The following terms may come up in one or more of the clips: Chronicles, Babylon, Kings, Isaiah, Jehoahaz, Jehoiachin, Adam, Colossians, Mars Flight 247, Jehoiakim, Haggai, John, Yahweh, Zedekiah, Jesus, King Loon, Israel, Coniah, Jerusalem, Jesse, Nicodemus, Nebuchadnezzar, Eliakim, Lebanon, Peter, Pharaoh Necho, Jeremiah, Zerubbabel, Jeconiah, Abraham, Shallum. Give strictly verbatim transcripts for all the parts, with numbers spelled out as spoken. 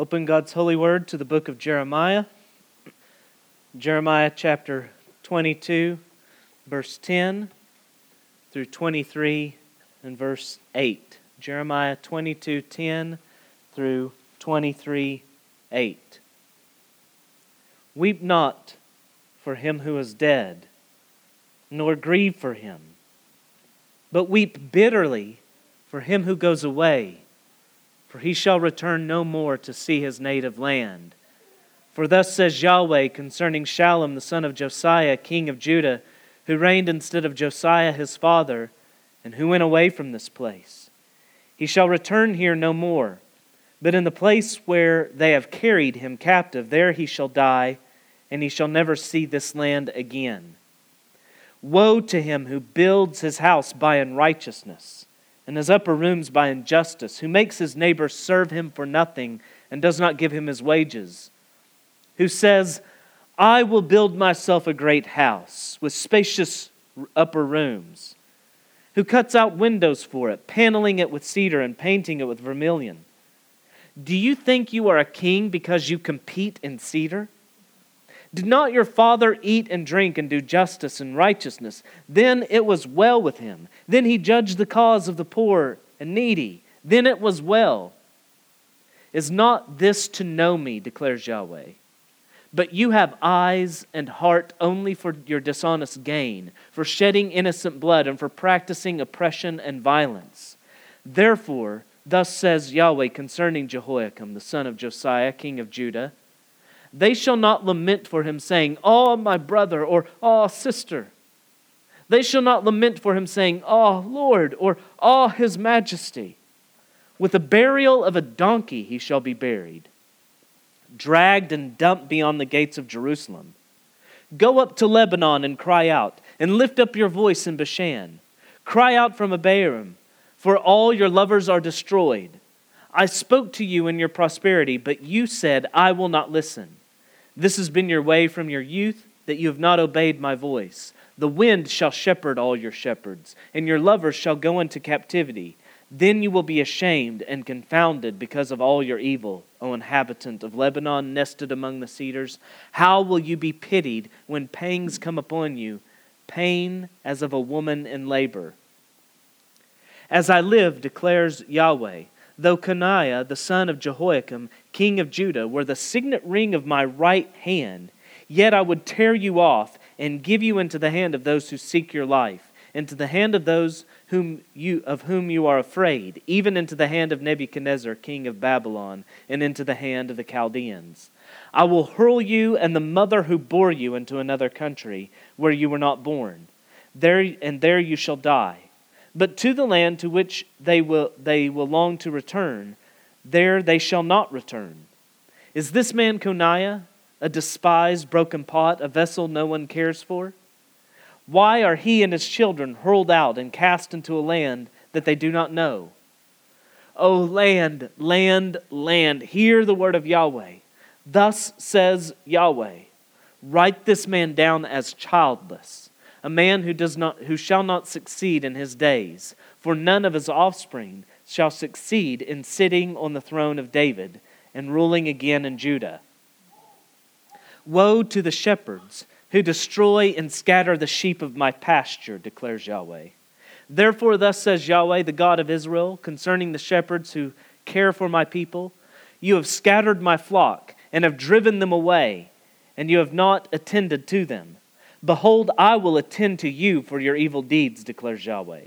Open God's holy word to the book of Jeremiah. Jeremiah chapter twenty-two, verse ten through twenty-three and verse eight. Jeremiah twenty-two, ten through twenty-three, eight. Weep not for him who is dead, nor grieve for him, but weep bitterly for him who goes away, for he shall return no more to see his native land. For thus says Yahweh concerning Shallum the son of Josiah, king of Judah, who reigned instead of Josiah his father, and who went away from this place. He shall return here no more, but in the place where they have carried him captive, there he shall die, and he shall never see this land again. Woe to him who builds his house by unrighteousness, and his upper rooms by injustice, who makes his neighbor serve him for nothing, and does not give him his wages, who says, I will build myself a great house with spacious upper rooms, who cuts out windows for it, paneling it with cedar and painting it with vermilion. Do you think you are a king because you compete in cedar? Did not your father eat and drink and do justice and righteousness? Then it was well with him. Then he judged the cause of the poor and needy. Then it was well. Is not this to know me, declares Yahweh? But you have eyes and heart only for your dishonest gain, for shedding innocent blood, and for practicing oppression and violence. Therefore, thus says Yahweh concerning Jehoiakim, the son of Josiah, king of Judah, they shall not lament for him, saying, Oh, my brother, or Oh, sister. They shall not lament for him, saying, Oh, Lord, or Oh, his majesty. With the burial of a donkey he shall be buried, dragged and dumped beyond the gates of Jerusalem. Go up to Lebanon and cry out, and lift up your voice in Bashan. Cry out from Abarim, for all your lovers are destroyed. I spoke to you in your prosperity, but you said, I will not listen. This has been your way from your youth, that you have not obeyed my voice. The wind shall shepherd all your shepherds, and your lovers shall go into captivity. Then you will be ashamed and confounded because of all your evil, O inhabitant of Lebanon, nested among the cedars. How will you be pitied when pangs come upon you, pain as of a woman in labor? As I live, declares Yahweh, though Coniah, the son of Jehoiakim, king of Judah, were the signet ring of my right hand, yet I would tear you off and give you into the hand of those who seek your life, into the hand of those whom you, of whom you are afraid, even into the hand of Nebuchadnezzar, king of Babylon, and into the hand of the Chaldeans. I will hurl you and the mother who bore you into another country where you were not born, there and there you shall die. But to the land to which they will they will long to return, there they shall not return. Is this man Coniah, a despised broken pot, a vessel no one cares for? Why are he and his children hurled out and cast into a land that they do not know? O land, land, land, hear the word of Yahweh. Thus says Yahweh, write this man down as childless, a man who does not, who shall not succeed in his days, for none of his offspring shall succeed in sitting on the throne of David and ruling again in Judah. Woe to the shepherds who destroy and scatter the sheep of my pasture, declares Yahweh. Therefore thus says Yahweh, the God of Israel, concerning the shepherds who care for my people, you have scattered my flock and have driven them away, and you have not attended to them. Behold, I will attend to you for your evil deeds, declares Yahweh.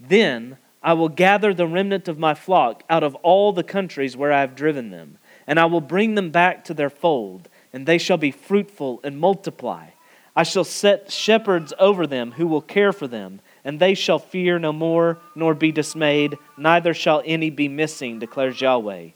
Then I will gather the remnant of my flock out of all the countries where I have driven them, and I will bring them back to their fold, and they shall be fruitful and multiply. I shall set shepherds over them who will care for them, and they shall fear no more, nor be dismayed, neither shall any be missing, declares Yahweh.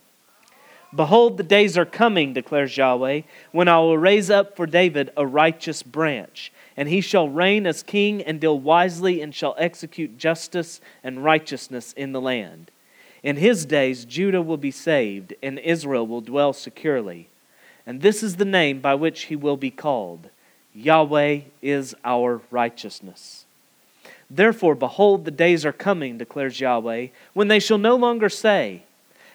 Behold, the days are coming, declares Yahweh, when I will raise up for David a righteous branch, and he shall reign as king and deal wisely and shall execute justice and righteousness in the land. In his days Judah will be saved, and Israel will dwell securely. And this is the name by which he will be called. Yahweh is our righteousness. Therefore, behold, the days are coming, declares Yahweh, when they shall no longer say,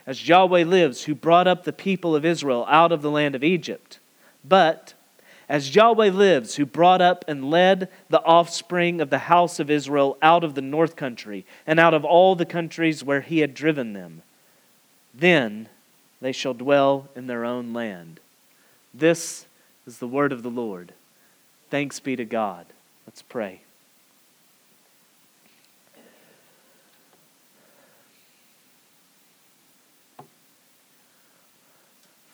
as Yahweh lives, who brought up the people of Israel out of the land of Egypt. But as Yahweh lives, who brought up and led the offspring of the house of Israel out of the north country and out of all the countries where he had driven them, then they shall dwell in their own land. This is the word of the Lord. Thanks be to God. Let's pray.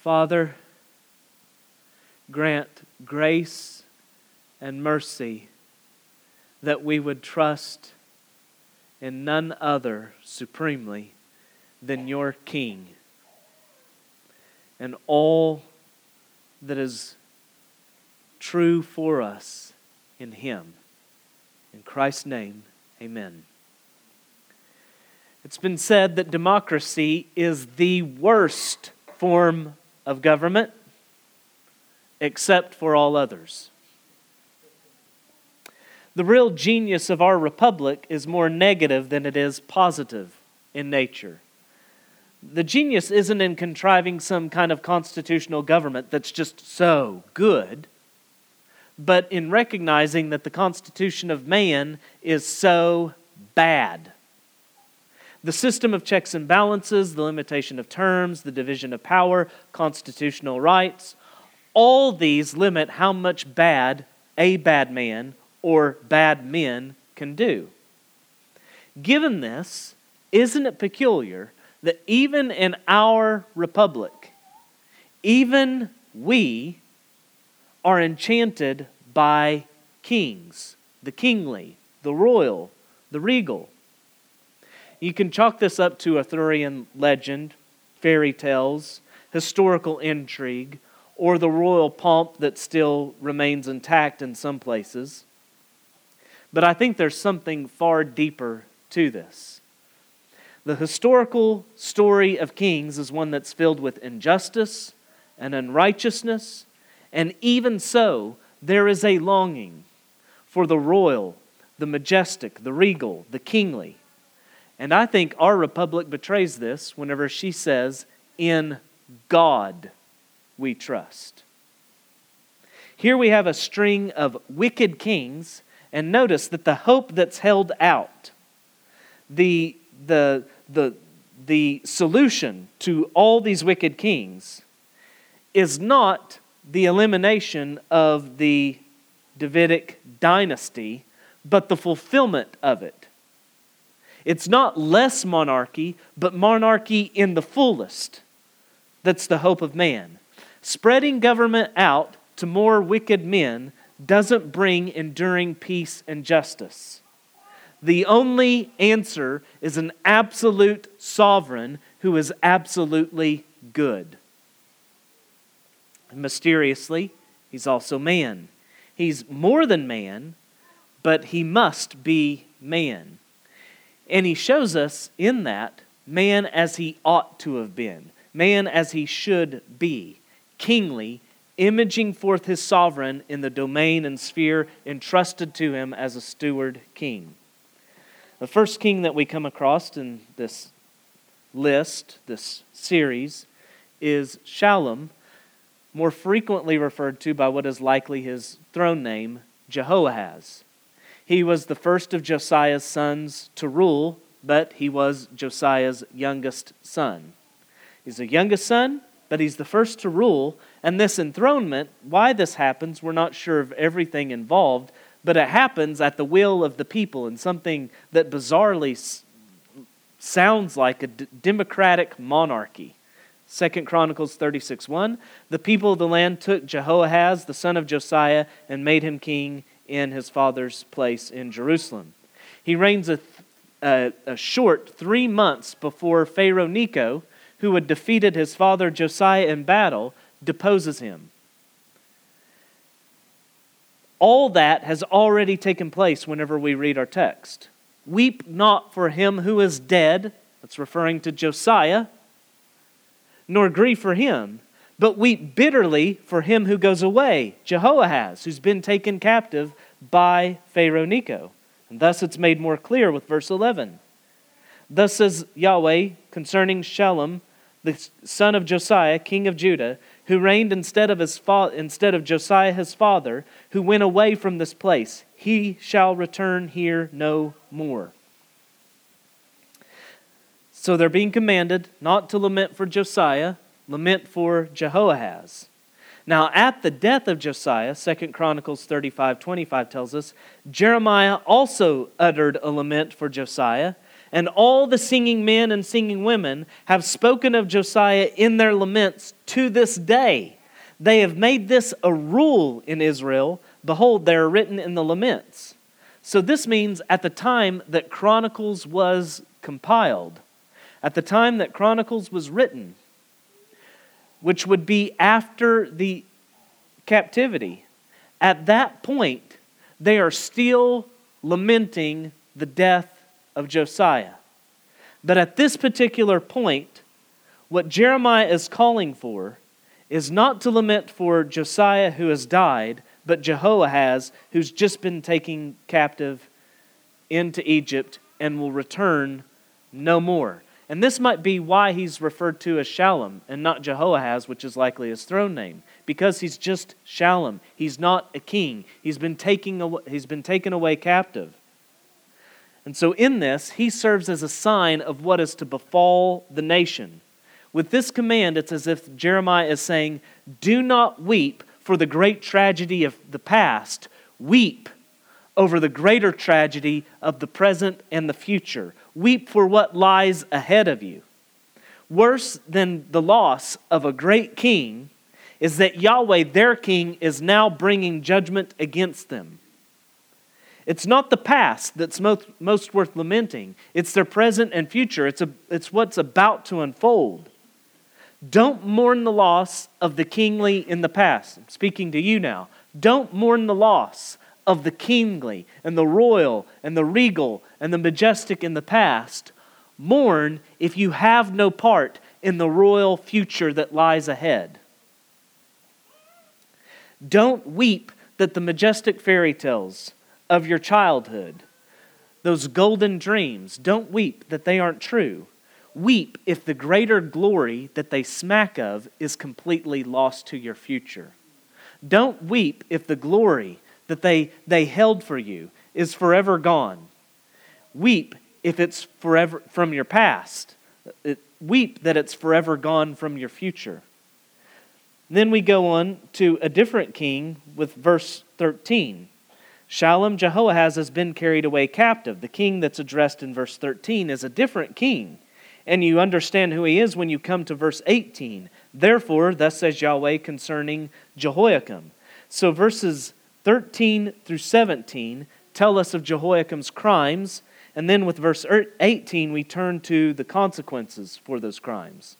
Father, grant grace and mercy that we would trust in none other supremely than your King and all that is true for us in Him. In Christ's name, amen. It's been said that democracy is the worst form of of government, except for all others. The real genius of our republic is more negative than it is positive in nature. The genius isn't in contriving some kind of constitutional government that's just so good, but in recognizing that the constitution of man is so bad. The system of checks and balances, the limitation of terms, the division of power, constitutional rights, all these limit how much bad a bad man or bad men can do. Given this, isn't it peculiar that even in our republic, even we are enchanted by kings, the kingly, the royal, the regal? You can chalk this up to Arthurian legend, fairy tales, historical intrigue, or the royal pomp that still remains intact in some places. But I think there's something far deeper to this. The historical story of Kings is one that's filled with injustice and unrighteousness, and even so, there is a longing for the royal, the majestic, the regal, the kingly. And I think our republic betrays this whenever she says, "In God we trust." Here we have a string of wicked kings, and notice that the hope that's held out, the, the, the, the solution to all these wicked kings, is not the elimination of the Davidic dynasty, but the fulfillment of it. It's not less monarchy, but monarchy in the fullest. That's the hope of man. Spreading government out to more wicked men doesn't bring enduring peace and justice. The only answer is an absolute sovereign who is absolutely good. And mysteriously, he's also man. He's more than man, but he must be man. And he shows us in that man as he ought to have been, man as he should be, kingly, imaging forth his sovereign in the domain and sphere entrusted to him as a steward king. The first king that we come across in this list, this series, is Shallum, more frequently referred to by what is likely his throne name, Jehoahaz. He was the first of Josiah's sons to rule, but he was Josiah's youngest son. He's the youngest son, but he's the first to rule. And this enthronement, why this happens, we're not sure of everything involved, but it happens at the will of the people in something that bizarrely sounds like a d- democratic monarchy. Second Chronicles thirty-six one, the people of the land took Jehoahaz, the son of Josiah, and made him king in his father's place in Jerusalem. He reigns a, th- a, a short three months before Pharaoh Necho, who had defeated his father Josiah in battle, deposes him. All that has already taken place whenever we read our text. Weep not for him who is dead, that's referring to Josiah, nor grieve for him, but weep bitterly for him who goes away, Jehoahaz, who's been taken captive by Pharaoh Necho. And thus it's made more clear with verse eleven. Thus says Yahweh concerning Shallum, the son of Josiah, king of Judah, who reigned instead of his fa- instead of Josiah his father, who went away from this place. He shall return here no more. So they're being commanded not to lament for Josiah, lament for Jehoahaz. Now at the death of Josiah, Second Chronicles thirty-five twenty-five tells us, Jeremiah also uttered a lament for Josiah, and all the singing men and singing women have spoken of Josiah in their laments to this day. They have made this a rule in Israel. Behold, they are written in the laments. So this means at the time that Chronicles was compiled, at the time that Chronicles was written, which would be after the captivity, at that point, they are still lamenting the death of Josiah. But at this particular point, what Jeremiah is calling for is not to lament for Josiah who has died, but Jehoahaz, who's just been taken captive into Egypt and will return no more. And this might be why he's referred to as Shallum and not Jehoahaz, which is likely his throne name, because he's just Shallum. He's not a king. He's been taking away, he's been taken away captive. And so in this, he serves as a sign of what is to befall the nation. With this command, it's as if Jeremiah is saying, do not weep for the great tragedy of the past. Weep over the greater tragedy of the present and the future. Weep for what lies ahead of you. Worse than the loss of a great king is that Yahweh, their king, is now bringing judgment against them. It's not the past that's most, most worth lamenting. It's their present and future. It's, a, it's what's about to unfold. Don't mourn the loss of the kingly in the past. I'm speaking to you now. Don't mourn the loss of the kingly and the royal and the regal and the majestic in the past. Mourn if you have no part in the royal future that lies ahead. Don't weep that the majestic fairy tales of your childhood, those golden dreams, don't weep that they aren't true. Weep if the greater glory that they smack of is completely lost to your future. Don't weep if the glory that they, they held for you is forever gone. Weep if it's forever from your past. It, weep that it's forever gone from your future. Then we go on to a different king with verse thirteen. Shallum Jehoahaz has been carried away captive. The king that's addressed in verse thirteen is a different king. And you understand who he is when you come to verse eighteen. Therefore, thus says Yahweh concerning Jehoiakim. So verses thirteen through seventeen tell us of Jehoiakim's crimes. And then with verse eighteen, we turn to the consequences for those crimes.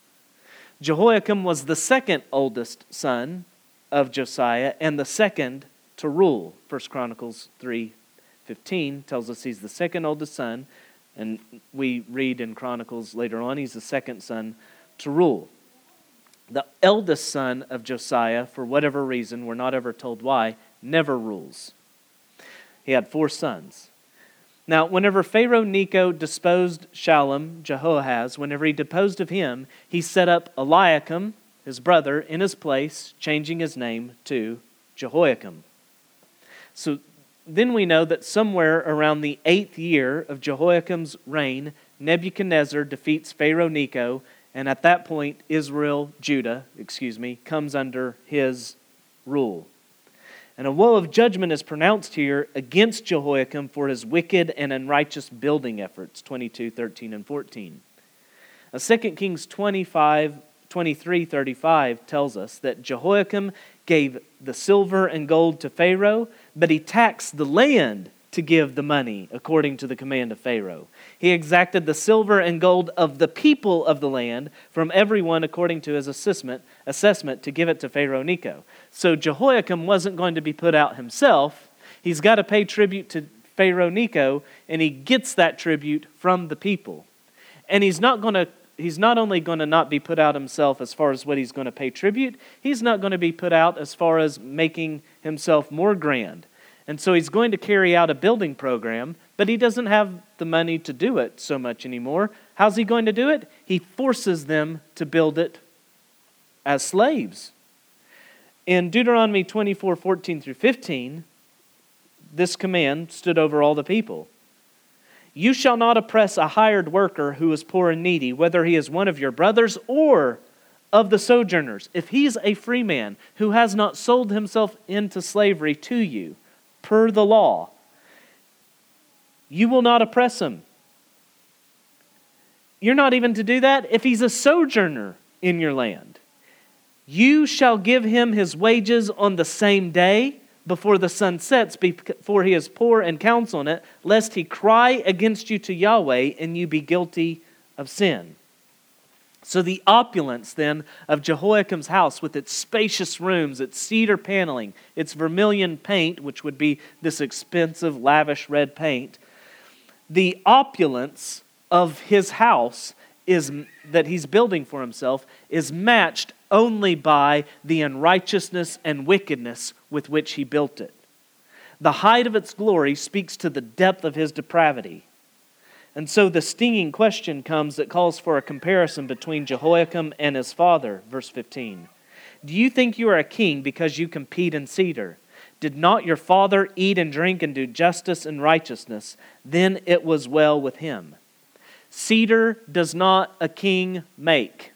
Jehoiakim was the second oldest son of Josiah and the second to rule. First Chronicles three fifteen tells us he's the second oldest son, and we read in Chronicles later on he's the second son to rule. The eldest son of Josiah, for whatever reason, we're not ever told why, never rules. He had four sons. Now, whenever Pharaoh Necho disposed Shallum, Jehoahaz, whenever he deposed of him, he set up Eliakim, his brother, in his place, changing his name to Jehoiakim. So then we know that somewhere around the eighth year of Jehoiakim's reign, Nebuchadnezzar defeats Pharaoh Necho, and at that point, Israel, Judah, excuse me, comes under his rule. And a woe of judgment is pronounced here against Jehoiakim for his wicked and unrighteous building efforts, twenty-two, thirteen, and fourteen. Now, Second Kings twenty-five, twenty-three, thirty-five tells us that Jehoiakim gave the silver and gold to Pharaoh, but he taxed the land to give the money according to the command of Pharaoh. He exacted the silver and gold of the people of the land from everyone according to his assessment, assessment to give it to Pharaoh Necho. So Jehoiakim wasn't going to be put out himself. He's got to pay tribute to Pharaoh Necho, and he gets that tribute from the people. And he's not going to He's not only going to not be put out himself as far as what he's going to pay tribute, he's not going to be put out as far as making himself more grand. And so he's going to carry out a building program, but he doesn't have the money to do it so much anymore. How's he going to do it? He forces them to build it as slaves. In Deuteronomy twenty-four, fourteen through fifteen, this command stood over all the people. You shall not oppress a hired worker who is poor and needy, whether he is one of your brothers or of the sojourners. If he's a free man who has not sold himself into slavery to you, per the law, you will not oppress him. You're not even to do that if he's a sojourner in your land. You shall give him his wages on the same day before the sun sets, before he is poor, and counts on it, lest he cry against you to Yahweh and you be guilty of sin. So the opulence then of Jehoiakim's house, with its spacious rooms, its cedar paneling, its vermilion paint, which would be this expensive, lavish red paint, the opulence of his house is that he's building for himself is matched only by the unrighteousness and wickedness with which he built it. The height of its glory speaks to the depth of his depravity. And so the stinging question comes that calls for a comparison between Jehoiakim and his father, verse fifteen. Do you think you are a king because you compete in cedar? Did not your father eat and drink and do justice and righteousness? Then it was well with him. Cedar does not a king make.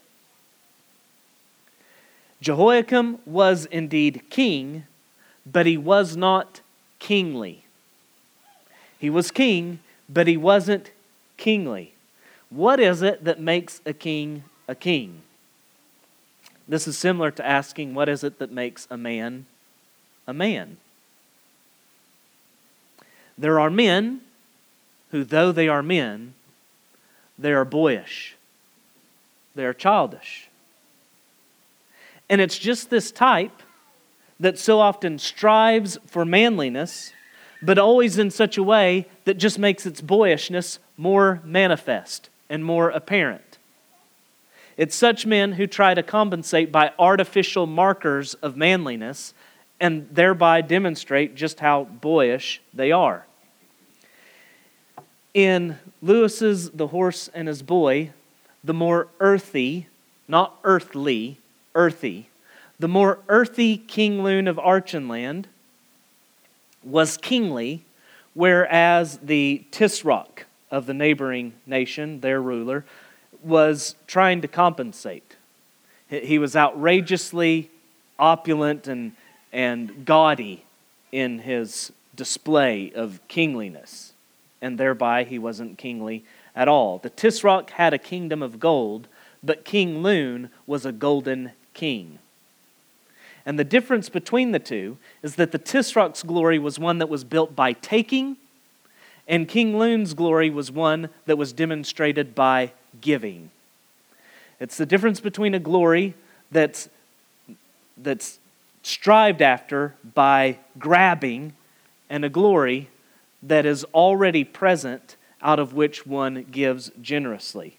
Jehoiakim was indeed king, but he was not kingly. He was king, but he wasn't kingly. What is it that makes a king a king? This is similar to asking, what is it that makes a man a man? There are men who, though they are men, they are boyish. They are childish. And it's just this type that so often strives for manliness, but always in such a way that just makes its boyishness more manifest and more apparent. It's such men who try to compensate by artificial markers of manliness and thereby demonstrate just how boyish they are. In Lewis's The Horse and His Boy, the more earthy, not earthly, earthy, the more earthy King Loon of Archenland was kingly, whereas the Tisroc of the neighboring nation, their ruler, was trying to compensate. He was outrageously opulent and, and gaudy in his display of kingliness, and thereby he wasn't kingly at all. The Tisroc had a kingdom of gold, but King Loon was a golden king. And the difference between the two is that the Tisroc's glory was one that was built by taking, and King Loon's glory was one that was demonstrated by giving. It's the difference between a glory that's, that's strived after by grabbing and a glory that is already present, out of which one gives generously.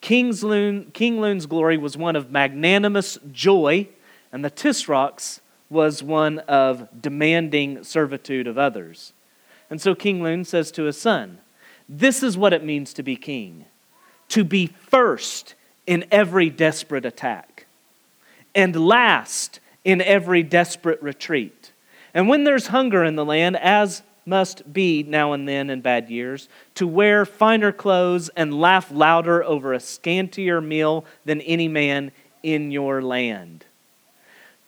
King's Loon, King Loon's glory was one of magnanimous joy, and the Tisroc's was one of demanding servitude of others. And so King Loon says to his son, this is what it means to be king, to be first in every desperate attack and last in every desperate retreat. And when there's hunger in the land, as must be now and then in bad years, to wear finer clothes and laugh louder over a scantier meal than any man in your land.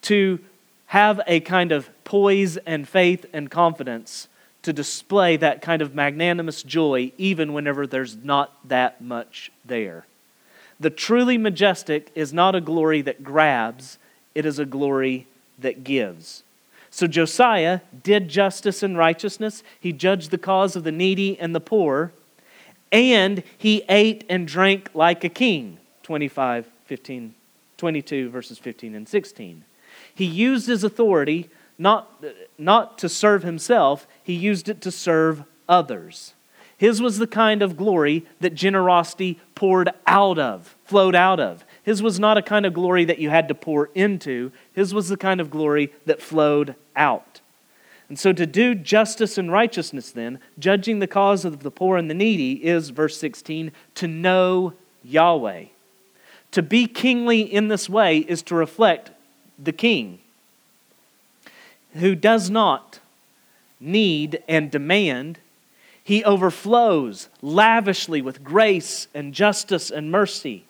To have a kind of poise and faith and confidence to display that kind of magnanimous joy even whenever there's not that much there. The truly majestic is not a glory that grabs, it is a glory that gives. So Josiah did justice and righteousness. He judged the cause of the needy and the poor, and he ate and drank like a king. twenty-five, fifteen, twenty-two verses fifteen and sixteen. He used his authority not, not to serve himself, he used it to serve others. His was the kind of glory that generosity poured out of, flowed out of. His was not a kind of glory that you had to pour into. His was the kind of glory that flowed out. And so to do justice and righteousness then, judging the cause of the poor and the needy, is, verse sixteen, to know Yahweh. To be kingly in this way is to reflect the king, who does not need and demand. He overflows lavishly with grace and justice and mercy.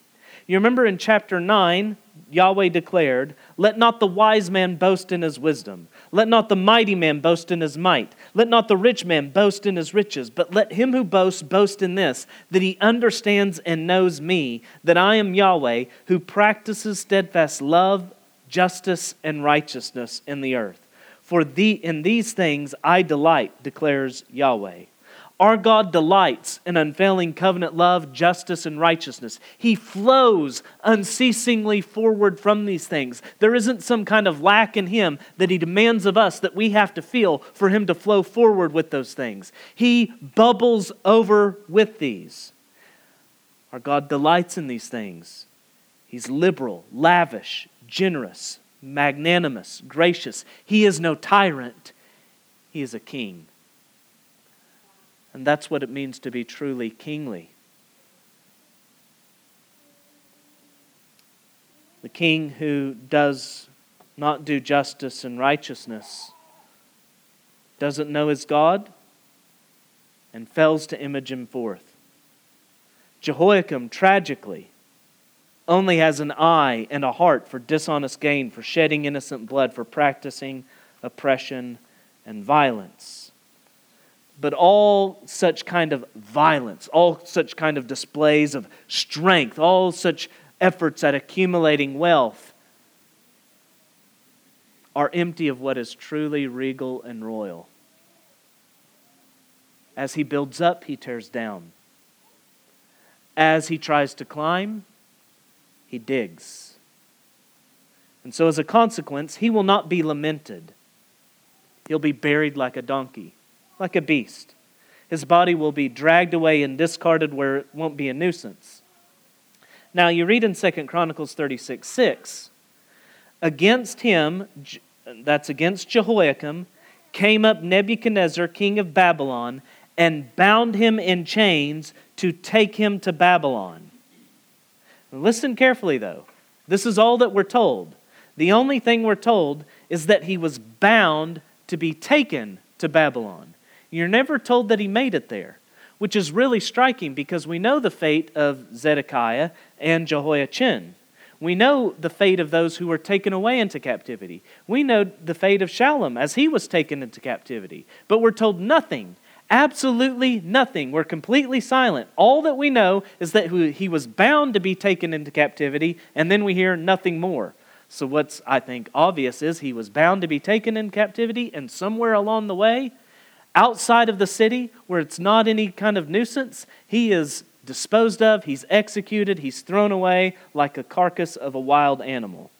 You remember in chapter nine, Yahweh declared, "Let not the wise man boast in his wisdom. Let not the mighty man boast in his might. Let not the rich man boast in his riches. But let him who boasts boast in this, that he understands and knows me, that I am Yahweh, who practices steadfast love, justice, and righteousness in the earth. For the, in these things I delight, declares Yahweh." Our God delights in unfailing covenant love, justice, and righteousness. He flows unceasingly forward from these things. There isn't some kind of lack in Him that He demands of us that we have to feel for Him to flow forward with those things. He bubbles over with these. Our God delights in these things. He's liberal, lavish, generous, magnanimous, gracious. He is no tyrant. He is a king. And that's what it means to be truly kingly. The king who does not do justice and righteousness doesn't know his God and fails to image Him forth. Jehoiakim, tragically, only has an eye and a heart for dishonest gain, for shedding innocent blood, for practicing oppression and violence. But all such kind of violence, all such kind of displays of strength, all such efforts at accumulating wealth are empty of what is truly regal and royal. As he builds up, he tears down. As he tries to climb, he digs. And so as a consequence, he will not be lamented. He'll be buried like a donkey, like a beast. His body will be dragged away and discarded where it won't be a nuisance. Now you read in Second Chronicles thirty-six six, against him, that's against Jehoiakim, came up Nebuchadnezzar, king of Babylon, and bound him in chains to take him to Babylon. Listen carefully though. This is all that we're told. The only thing we're told is that he was bound to be taken to Babylon. You're never told that he made it there, which is really striking because we know the fate of Zedekiah and Jehoiachin. We know the fate of those who were taken away into captivity. We know the fate of Shallum as he was taken into captivity. But we're told nothing, absolutely nothing. We're completely silent. All that we know is that he was bound to be taken into captivity, and then we hear nothing more. So what's, I think, obvious is he was bound to be taken in captivity, and somewhere along the way, outside of the city, where it's not any kind of nuisance, he is disposed of, he's executed, he's thrown away like a carcass of a wild animal.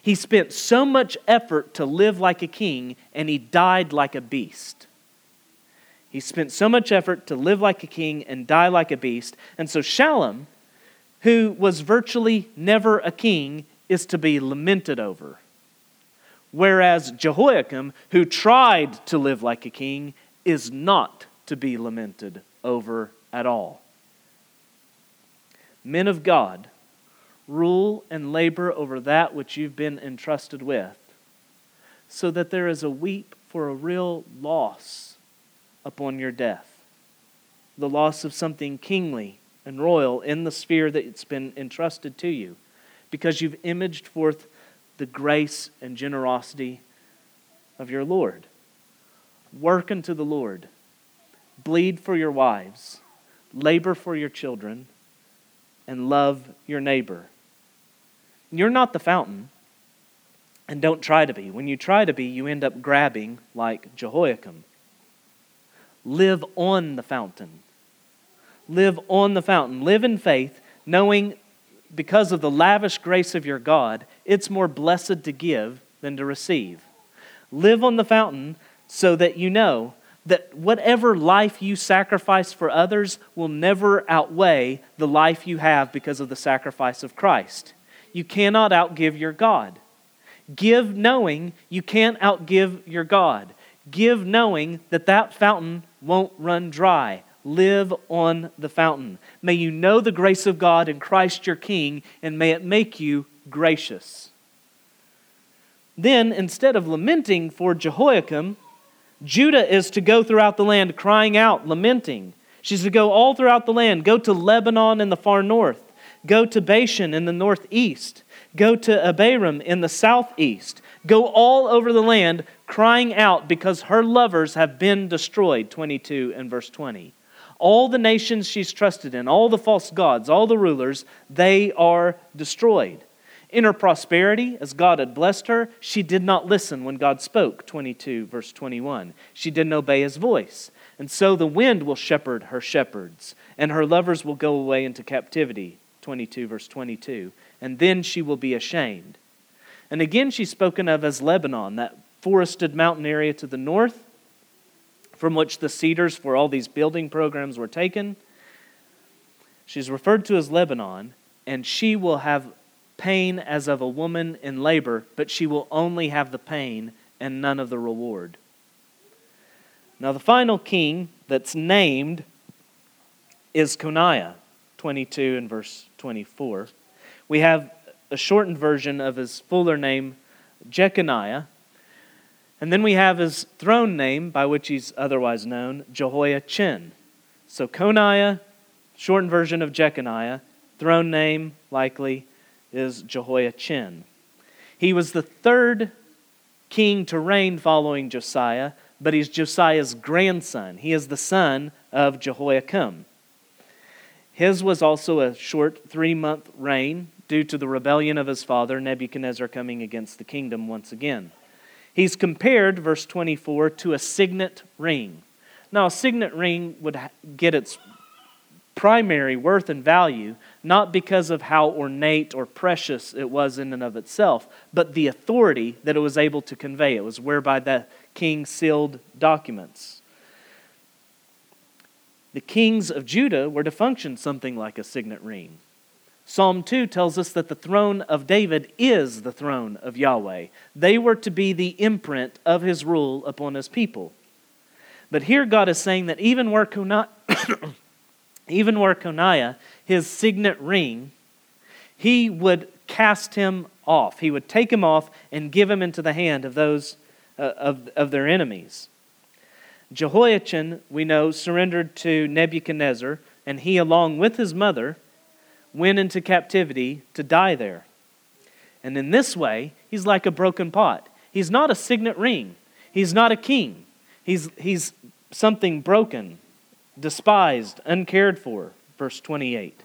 He spent so much effort to live like a king, and he died like a beast. He spent so much effort to live like a king and die like a beast. And so Shallum, who was virtually never a king, is to be lamented over. Whereas Jehoiakim, who tried to live like a king, is not to be lamented over at all. Men of God, rule and labor over that which you've been entrusted with, so that there is a weep for a real loss upon your death. The loss of something kingly and royal in the sphere that it's been entrusted to you, because you've imaged forth the grace and generosity of your Lord. Work unto the Lord. Bleed for your wives. Labor for your children. And love your neighbor. You're not the fountain. And don't try to be. When you try to be, you end up grabbing like Jehoiakim. Live on the fountain. Live on the fountain. Live in faith, knowing because of the lavish grace of your God, it's more blessed to give than to receive. Live on the fountain so that you know that whatever life you sacrifice for others will never outweigh the life you have because of the sacrifice of Christ. You cannot outgive your God. Give knowing you can't outgive your God. Give knowing that that fountain won't run dry. Live on the fountain. May you know the grace of God in Christ your King, and may it make you gracious. Then, instead of lamenting for Jehoiakim, Judah is to go throughout the land crying out, lamenting. She's to go all throughout the land. Go to Lebanon in the far north. Go to Bashan in the northeast. Go to Abarim in the southeast. Go all over the land crying out because her lovers have been destroyed, twenty-two and verse twenty. All the nations she's trusted in, all the false gods, all the rulers, they are destroyed. In her prosperity, as God had blessed her, she did not listen when God spoke, twenty-two verse twenty-one. She didn't obey His voice. And so the wind will shepherd her shepherds, and her lovers will go away into captivity, twenty-two verse twenty-two. And then she will be ashamed. And again she's spoken of as Lebanon, that forested mountain area to the north, from which the cedars for all these building programs were taken. She's referred to as Lebanon, and she will have pain as of a woman in labor, but she will only have the pain and none of the reward. Now the final king that's named is Coniah, twenty-two and verse twenty-four. We have a shortened version of his fuller name, Jeconiah. And then we have his throne name, by which he's otherwise known, Jehoiachin. So Coniah, shortened version of Jeconiah, throne name likely is Jehoiachin. He was the third king to reign following Josiah, but he's Josiah's grandson. He is the son of Jehoiakim. His was also a short three-month reign due to the rebellion of his father, Nebuchadnezzar, coming against the kingdom once again. He's compared, verse twenty-four, to a signet ring. Now, a signet ring would get its primary worth and value, not because of how ornate or precious it was in and of itself, but the authority that it was able to convey. It was whereby the king sealed documents. The kings of Judah were to function something like a signet ring. Psalm two tells us that the throne of David is the throne of Yahweh. They were to be the imprint of His rule upon His people. But here God is saying that even where Coniah, Even were Coniah, his signet ring, He would cast him off. He would take him off and give him into the hand of those uh, of, of their enemies. Jehoiachin, we know, surrendered to Nebuchadnezzar, and he, along with his mother, went into captivity to die there. And in this way, he's like a broken pot. He's not a signet ring. He's not a king. He's he's something broken, despised, uncared for, verse twenty-eight.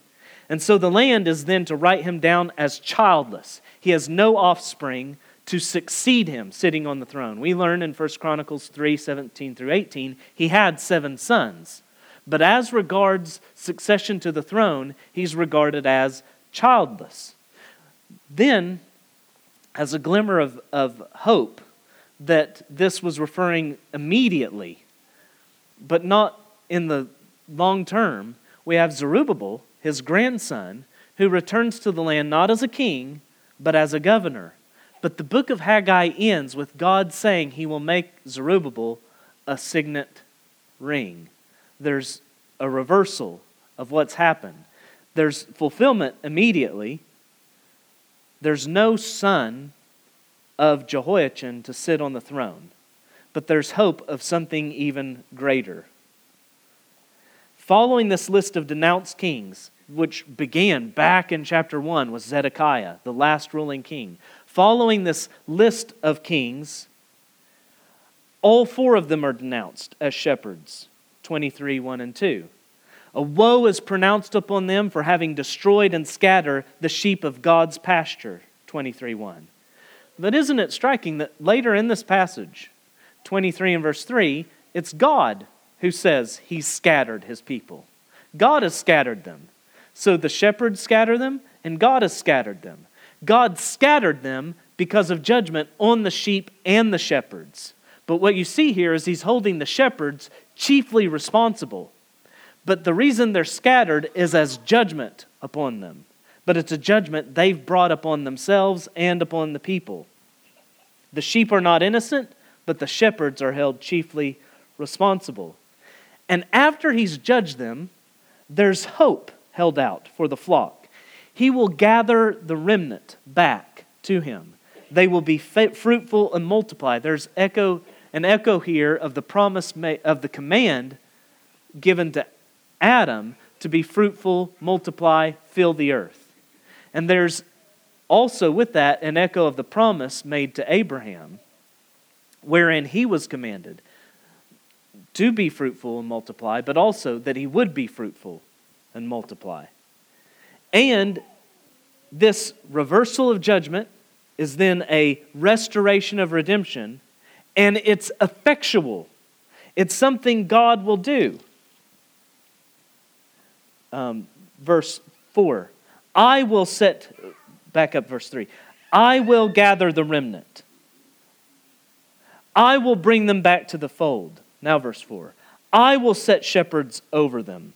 And so the land is then to write him down as childless. He has no offspring to succeed him sitting on the throne. We learn in First Chronicles three, seventeen through eighteen, he had seven sons. But as regards succession to the throne, he's regarded as childless. Then, as a glimmer of, of hope, that this was referring immediately, but not in the long term, we have Zerubbabel, his grandson, who returns to the land not as a king, but as a governor. But the book of Haggai ends with God saying He will make Zerubbabel a signet ring. There's a reversal of what's happened. There's fulfillment immediately. There's no son of Jehoiachin to sit on the throne, but there's hope of something even greater. Following this list of denounced kings, which began back in chapter one with Zedekiah, the last ruling king. Following this list of kings, all four of them are denounced as shepherds, twenty-three, one and two. A woe is pronounced upon them for having destroyed and scattered the sheep of God's pasture, twenty-three, one. But isn't it striking that later in this passage, twenty-three and verse three, it's God who says He scattered His people. God has scattered them. So the shepherds scatter them, and God has scattered them. God scattered them because of judgment on the sheep and the shepherds. But what you see here is He's holding the shepherds chiefly responsible. But the reason they're scattered is as judgment upon them. But it's a judgment they've brought upon themselves and upon the people. The sheep are not innocent, but the shepherds are held chiefly responsible. And after he's judged them, there's hope held out for the flock. He will gather the remnant back to him. They will be fruitful and multiply. There's echo an echo here of the promise of the command given to Adam to be fruitful, multiply, fill the earth. And there's also with that an echo of the promise made to Abraham, wherein he was commanded to be fruitful and multiply, but also that he would be fruitful and multiply. And this reversal of judgment is then a restoration of redemption, and it's effectual. It's something God will do. Um, verse four. I will set, back up verse three. I will gather the remnant. I will bring them back to the fold. Now verse four. I will set shepherds over them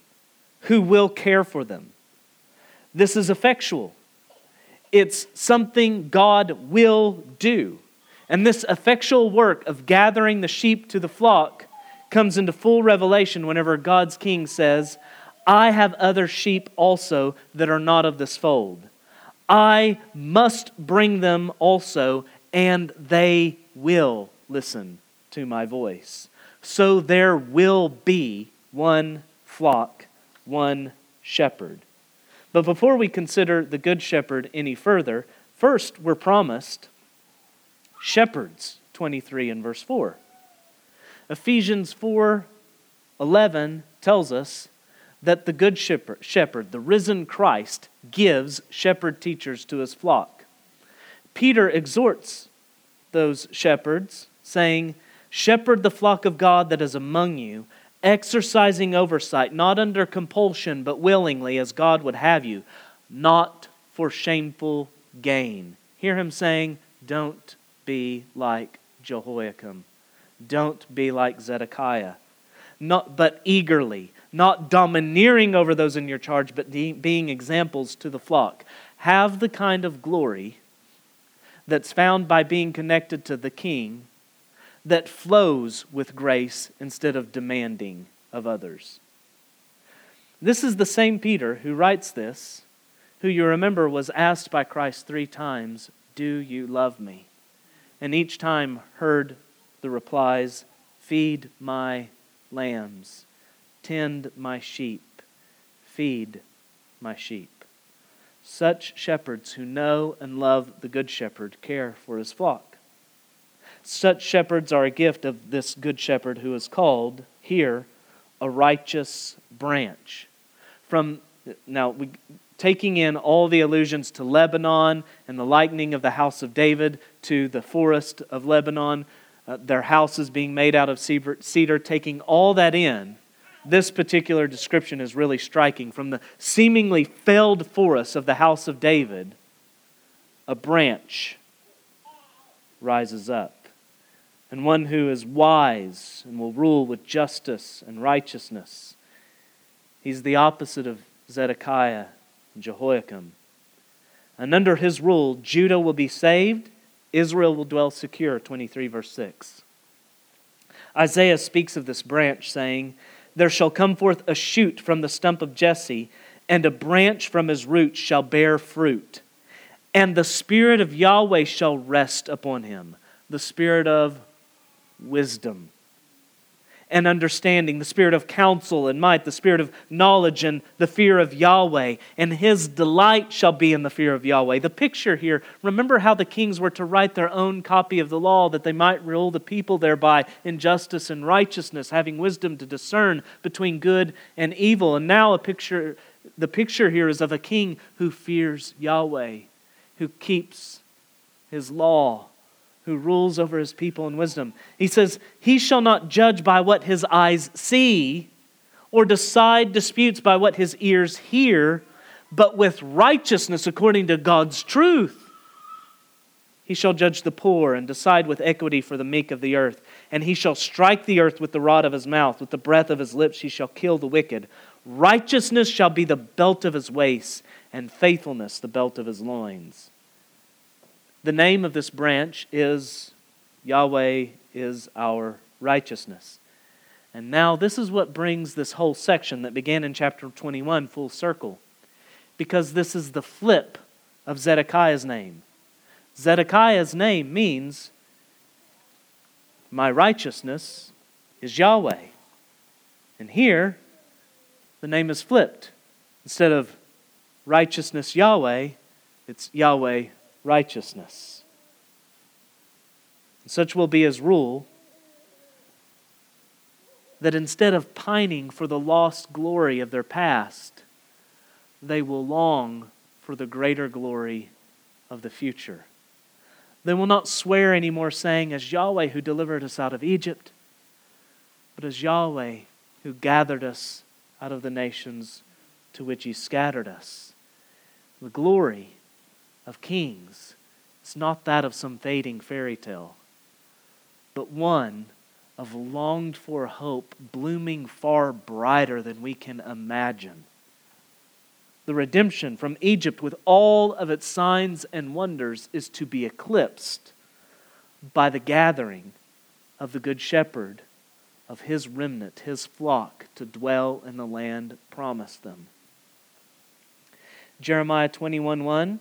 who will care for them. This is effectual. It's something God will do. And this effectual work of gathering the sheep to the flock comes into full revelation whenever God's king says, I have other sheep also that are not of this fold. I must bring them also, and they will listen to my voice. So there will be one flock, one shepherd. But before we consider the Good Shepherd any further, first we're promised shepherds, twenty-three and verse four. Ephesians four eleven tells us that the Good Shepherd, shepherd, the risen Christ, gives shepherd teachers to his flock. Peter exhorts those shepherds, saying, shepherd the flock of God that is among you, exercising oversight, not under compulsion, but willingly, as God would have you, not for shameful gain. Hear him saying, don't be like Jehoiakim. Don't be like Zedekiah. Not, but eagerly, not domineering over those in your charge, but de- being examples to the flock. Have the kind of glory that's found by being connected to the King that flows with grace instead of demanding of others. This is the same Peter who writes this, who you remember was asked by Christ three times, do you love me? And each time heard the replies, feed my lambs, tend my sheep, feed my sheep. Such shepherds who know and love the Good Shepherd care for his flock. Such shepherds are a gift of this Good Shepherd who is called here a righteous branch. From now we taking in all the allusions to Lebanon and the lightning of the house of David to the forest of Lebanon, uh, their houses being made out of cedar, taking all that in, this particular description is really striking. From the seemingly felled forest of the house of David, a branch rises up. And one who is wise and will rule with justice and righteousness. He's the opposite of Zedekiah, Jehoiakim. And under his rule, Judah will be saved, Israel will dwell secure, twenty-three verse six. Isaiah speaks of this branch saying, there shall come forth a shoot from the stump of Jesse, and a branch from his roots shall bear fruit. And the Spirit of Yahweh shall rest upon him, the Spirit of wisdom and understanding, the Spirit of counsel and might, the Spirit of knowledge and the fear of Yahweh, and his delight shall be in the fear of Yahweh. The picture here, remember how the kings were to write their own copy of the law that they might rule the people thereby in justice and righteousness, having wisdom to discern between good and evil. And now a picture, the picture here is of a king who fears Yahweh, who keeps his law, who rules over his people in wisdom. He says, he shall not judge by what his eyes see, or decide disputes by what his ears hear, but with righteousness according to God's truth. He shall judge the poor and decide with equity for the meek of the earth. And he shall strike the earth with the rod of his mouth, with the breath of his lips he shall kill the wicked. Righteousness shall be the belt of his waist, and faithfulness the belt of his loins. The name of this branch is Yahweh is our righteousness. And now this is what brings this whole section that began in chapter twenty-one full circle, because this is the flip of Zedekiah's name. Zedekiah's name means my righteousness is Yahweh. And here, the name is flipped. Instead of righteousness Yahweh, it's Yahweh righteousness. And such will be his rule, that instead of pining for the lost glory of their past, they will long for the greater glory of the future. They will not swear anymore, saying, as Yahweh who delivered us out of Egypt, but as Yahweh who gathered us out of the nations to which He scattered us. The glory of kings is not that of some fading fairy tale, but one of longed-for hope blooming far brighter than we can imagine. The redemption from Egypt with all of its signs and wonders is to be eclipsed by the gathering of the Good Shepherd of His remnant, His flock, to dwell in the land promised them. Jeremiah twenty-one one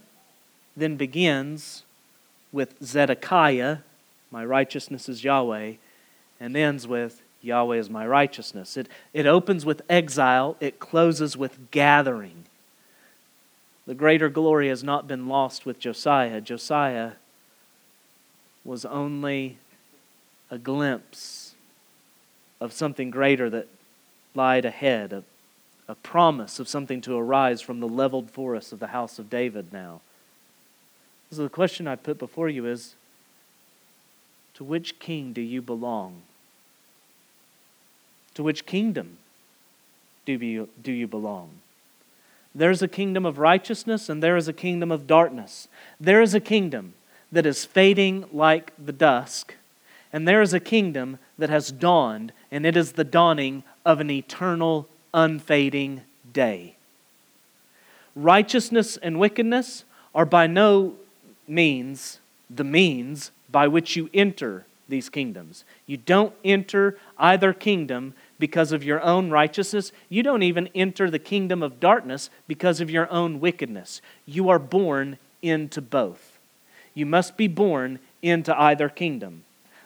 then begins with Zedekiah, my righteousness is Yahweh, and ends with Yahweh is my righteousness. It, it opens with exile, it closes with gathering. The greater glory has not been lost with Josiah. Josiah was only a glimpse of something greater that lied ahead, a, a promise of something to arise from the leveled forests of the house of David now. So the question I put before you is, to which king do you belong? To which kingdom do you, do you belong? There's a kingdom of righteousness and there is a kingdom of darkness. There is a kingdom that is fading like the dusk, and there is a kingdom that has dawned, and it is the dawning of an eternal, unfading day. Righteousness and wickedness are by no means the means by which you enter these kingdoms. You don't enter either kingdom because of your own righteousness. You don't even enter the kingdom of darkness because of your own wickedness. You are born into both. You must be born into either kingdom.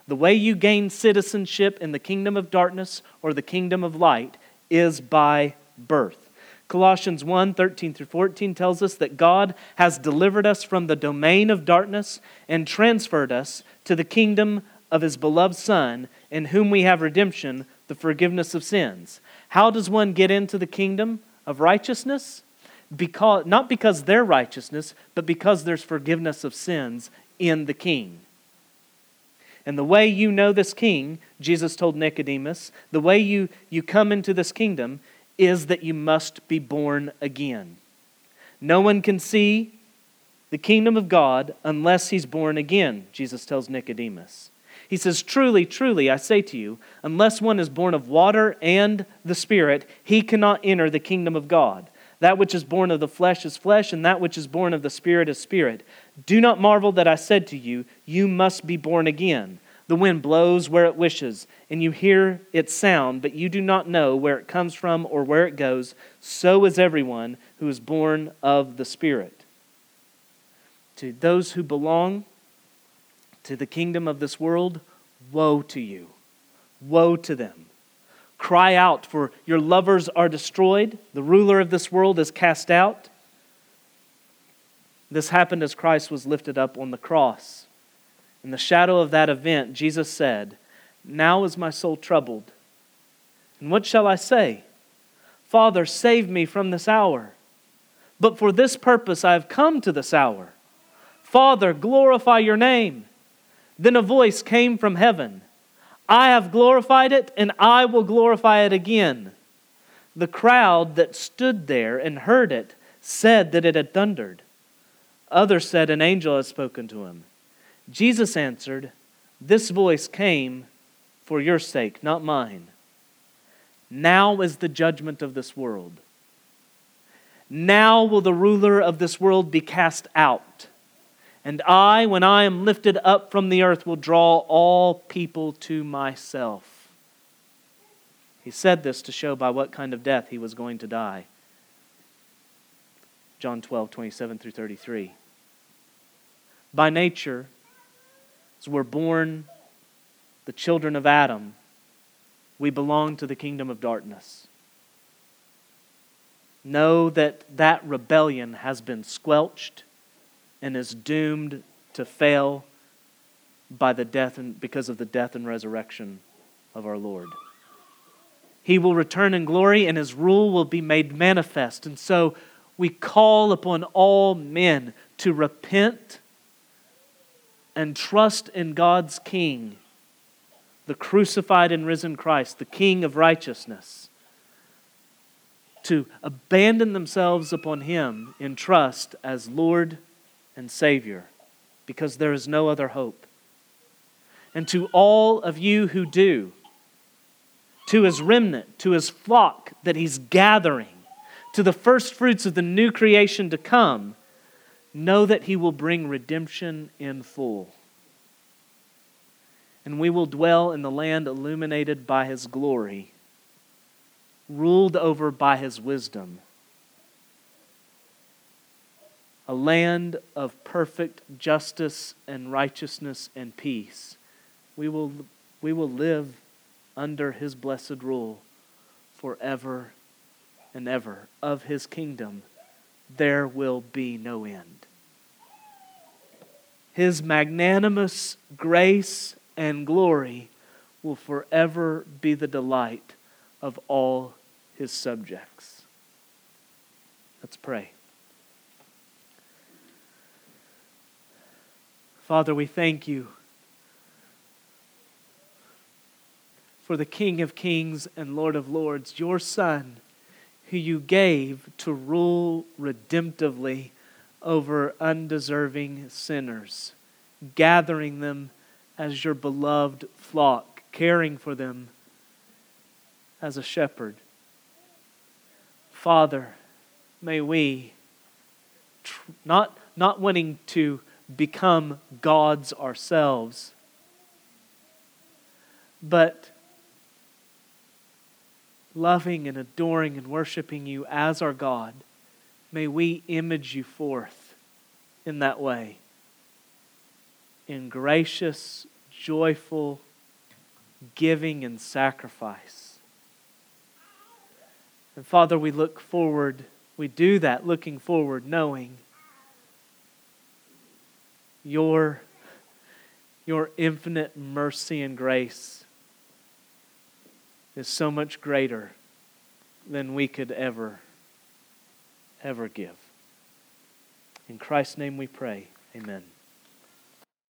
The way you gain citizenship in the kingdom of darkness or the kingdom of light is by birth. Colossians one, thirteen through fourteen tells us that God has delivered us from the domain of darkness and transferred us to the kingdom of His beloved Son, in whom we have redemption, the forgiveness of sins. How does one get into the kingdom of righteousness? Because, not because they're righteousness, but because there's forgiveness of sins in the King. And the way you know this King, Jesus told Nicodemus, the way you, you come into this kingdom is that you must be born again. No one can see the kingdom of God unless he's born again, Jesus tells Nicodemus. He says, truly, truly, I say to you, unless one is born of water and the Spirit, he cannot enter the kingdom of God. That which is born of the flesh is flesh, and that which is born of the Spirit is spirit. Do not marvel that I said to you, you must be born again. The wind blows where it wishes, and you hear its sound, but you do not know where it comes from or where it goes. So is everyone who is born of the Spirit. To those who belong to the kingdom of this world, woe to you. Woe to them. Cry out, for your lovers are destroyed. The ruler of this world is cast out. This happened as Christ was lifted up on the cross. In the shadow of that event, Jesus said, now is my soul troubled. And what shall I say? Father, save me from this hour. But for this purpose I have come to this hour. Father, glorify your name. Then a voice came from heaven. I have glorified it, and I will glorify it again. The crowd that stood there and heard it said that it had thundered. Others said, an angel has spoken to him. Jesus answered, this voice came for your sake, not mine. Now is the judgment of this world. Now will the ruler of this world be cast out. And I, when I am lifted up from the earth, will draw all people to myself. He said this to show by what kind of death he was going to die. John twelve, twenty-seven through thirty-three. By nature, as we're born the children of Adam, we belong to the kingdom of darkness. Know that that rebellion has been squelched and is doomed to fail by the death and because of the death and resurrection of our Lord. He will return in glory and His rule will be made manifest. And so we call upon all men to repent and trust in God's King, the crucified and risen Christ, the King of righteousness, to abandon themselves upon Him in trust as Lord and Savior, because there is no other hope. And to all of you who do, to His remnant, to His flock that He's gathering, to the first fruits of the new creation to come, know that He will bring redemption in full. And we will dwell in the land illuminated by His glory, ruled over by His wisdom. A land of perfect justice and righteousness and peace. We will, we will live under His blessed rule forever and ever. Of His kingdom, there will be no end. His magnanimous grace and glory will forever be the delight of all His subjects. Let's pray. Father, we thank You for the King of Kings and Lord of Lords, Your Son, who You gave to rule redemptively over undeserving sinners, gathering them as Your beloved flock, caring for them as a shepherd. Father, may we, tr- not, not wanting to become gods ourselves, but loving and adoring and worshiping You as our God, may we image You forth in that way, in gracious, joyful giving and sacrifice. And Father, we look forward, we do that looking forward, knowing your, your infinite mercy and grace is so much greater than we could ever, ever give. In Christ's name we pray. Amen.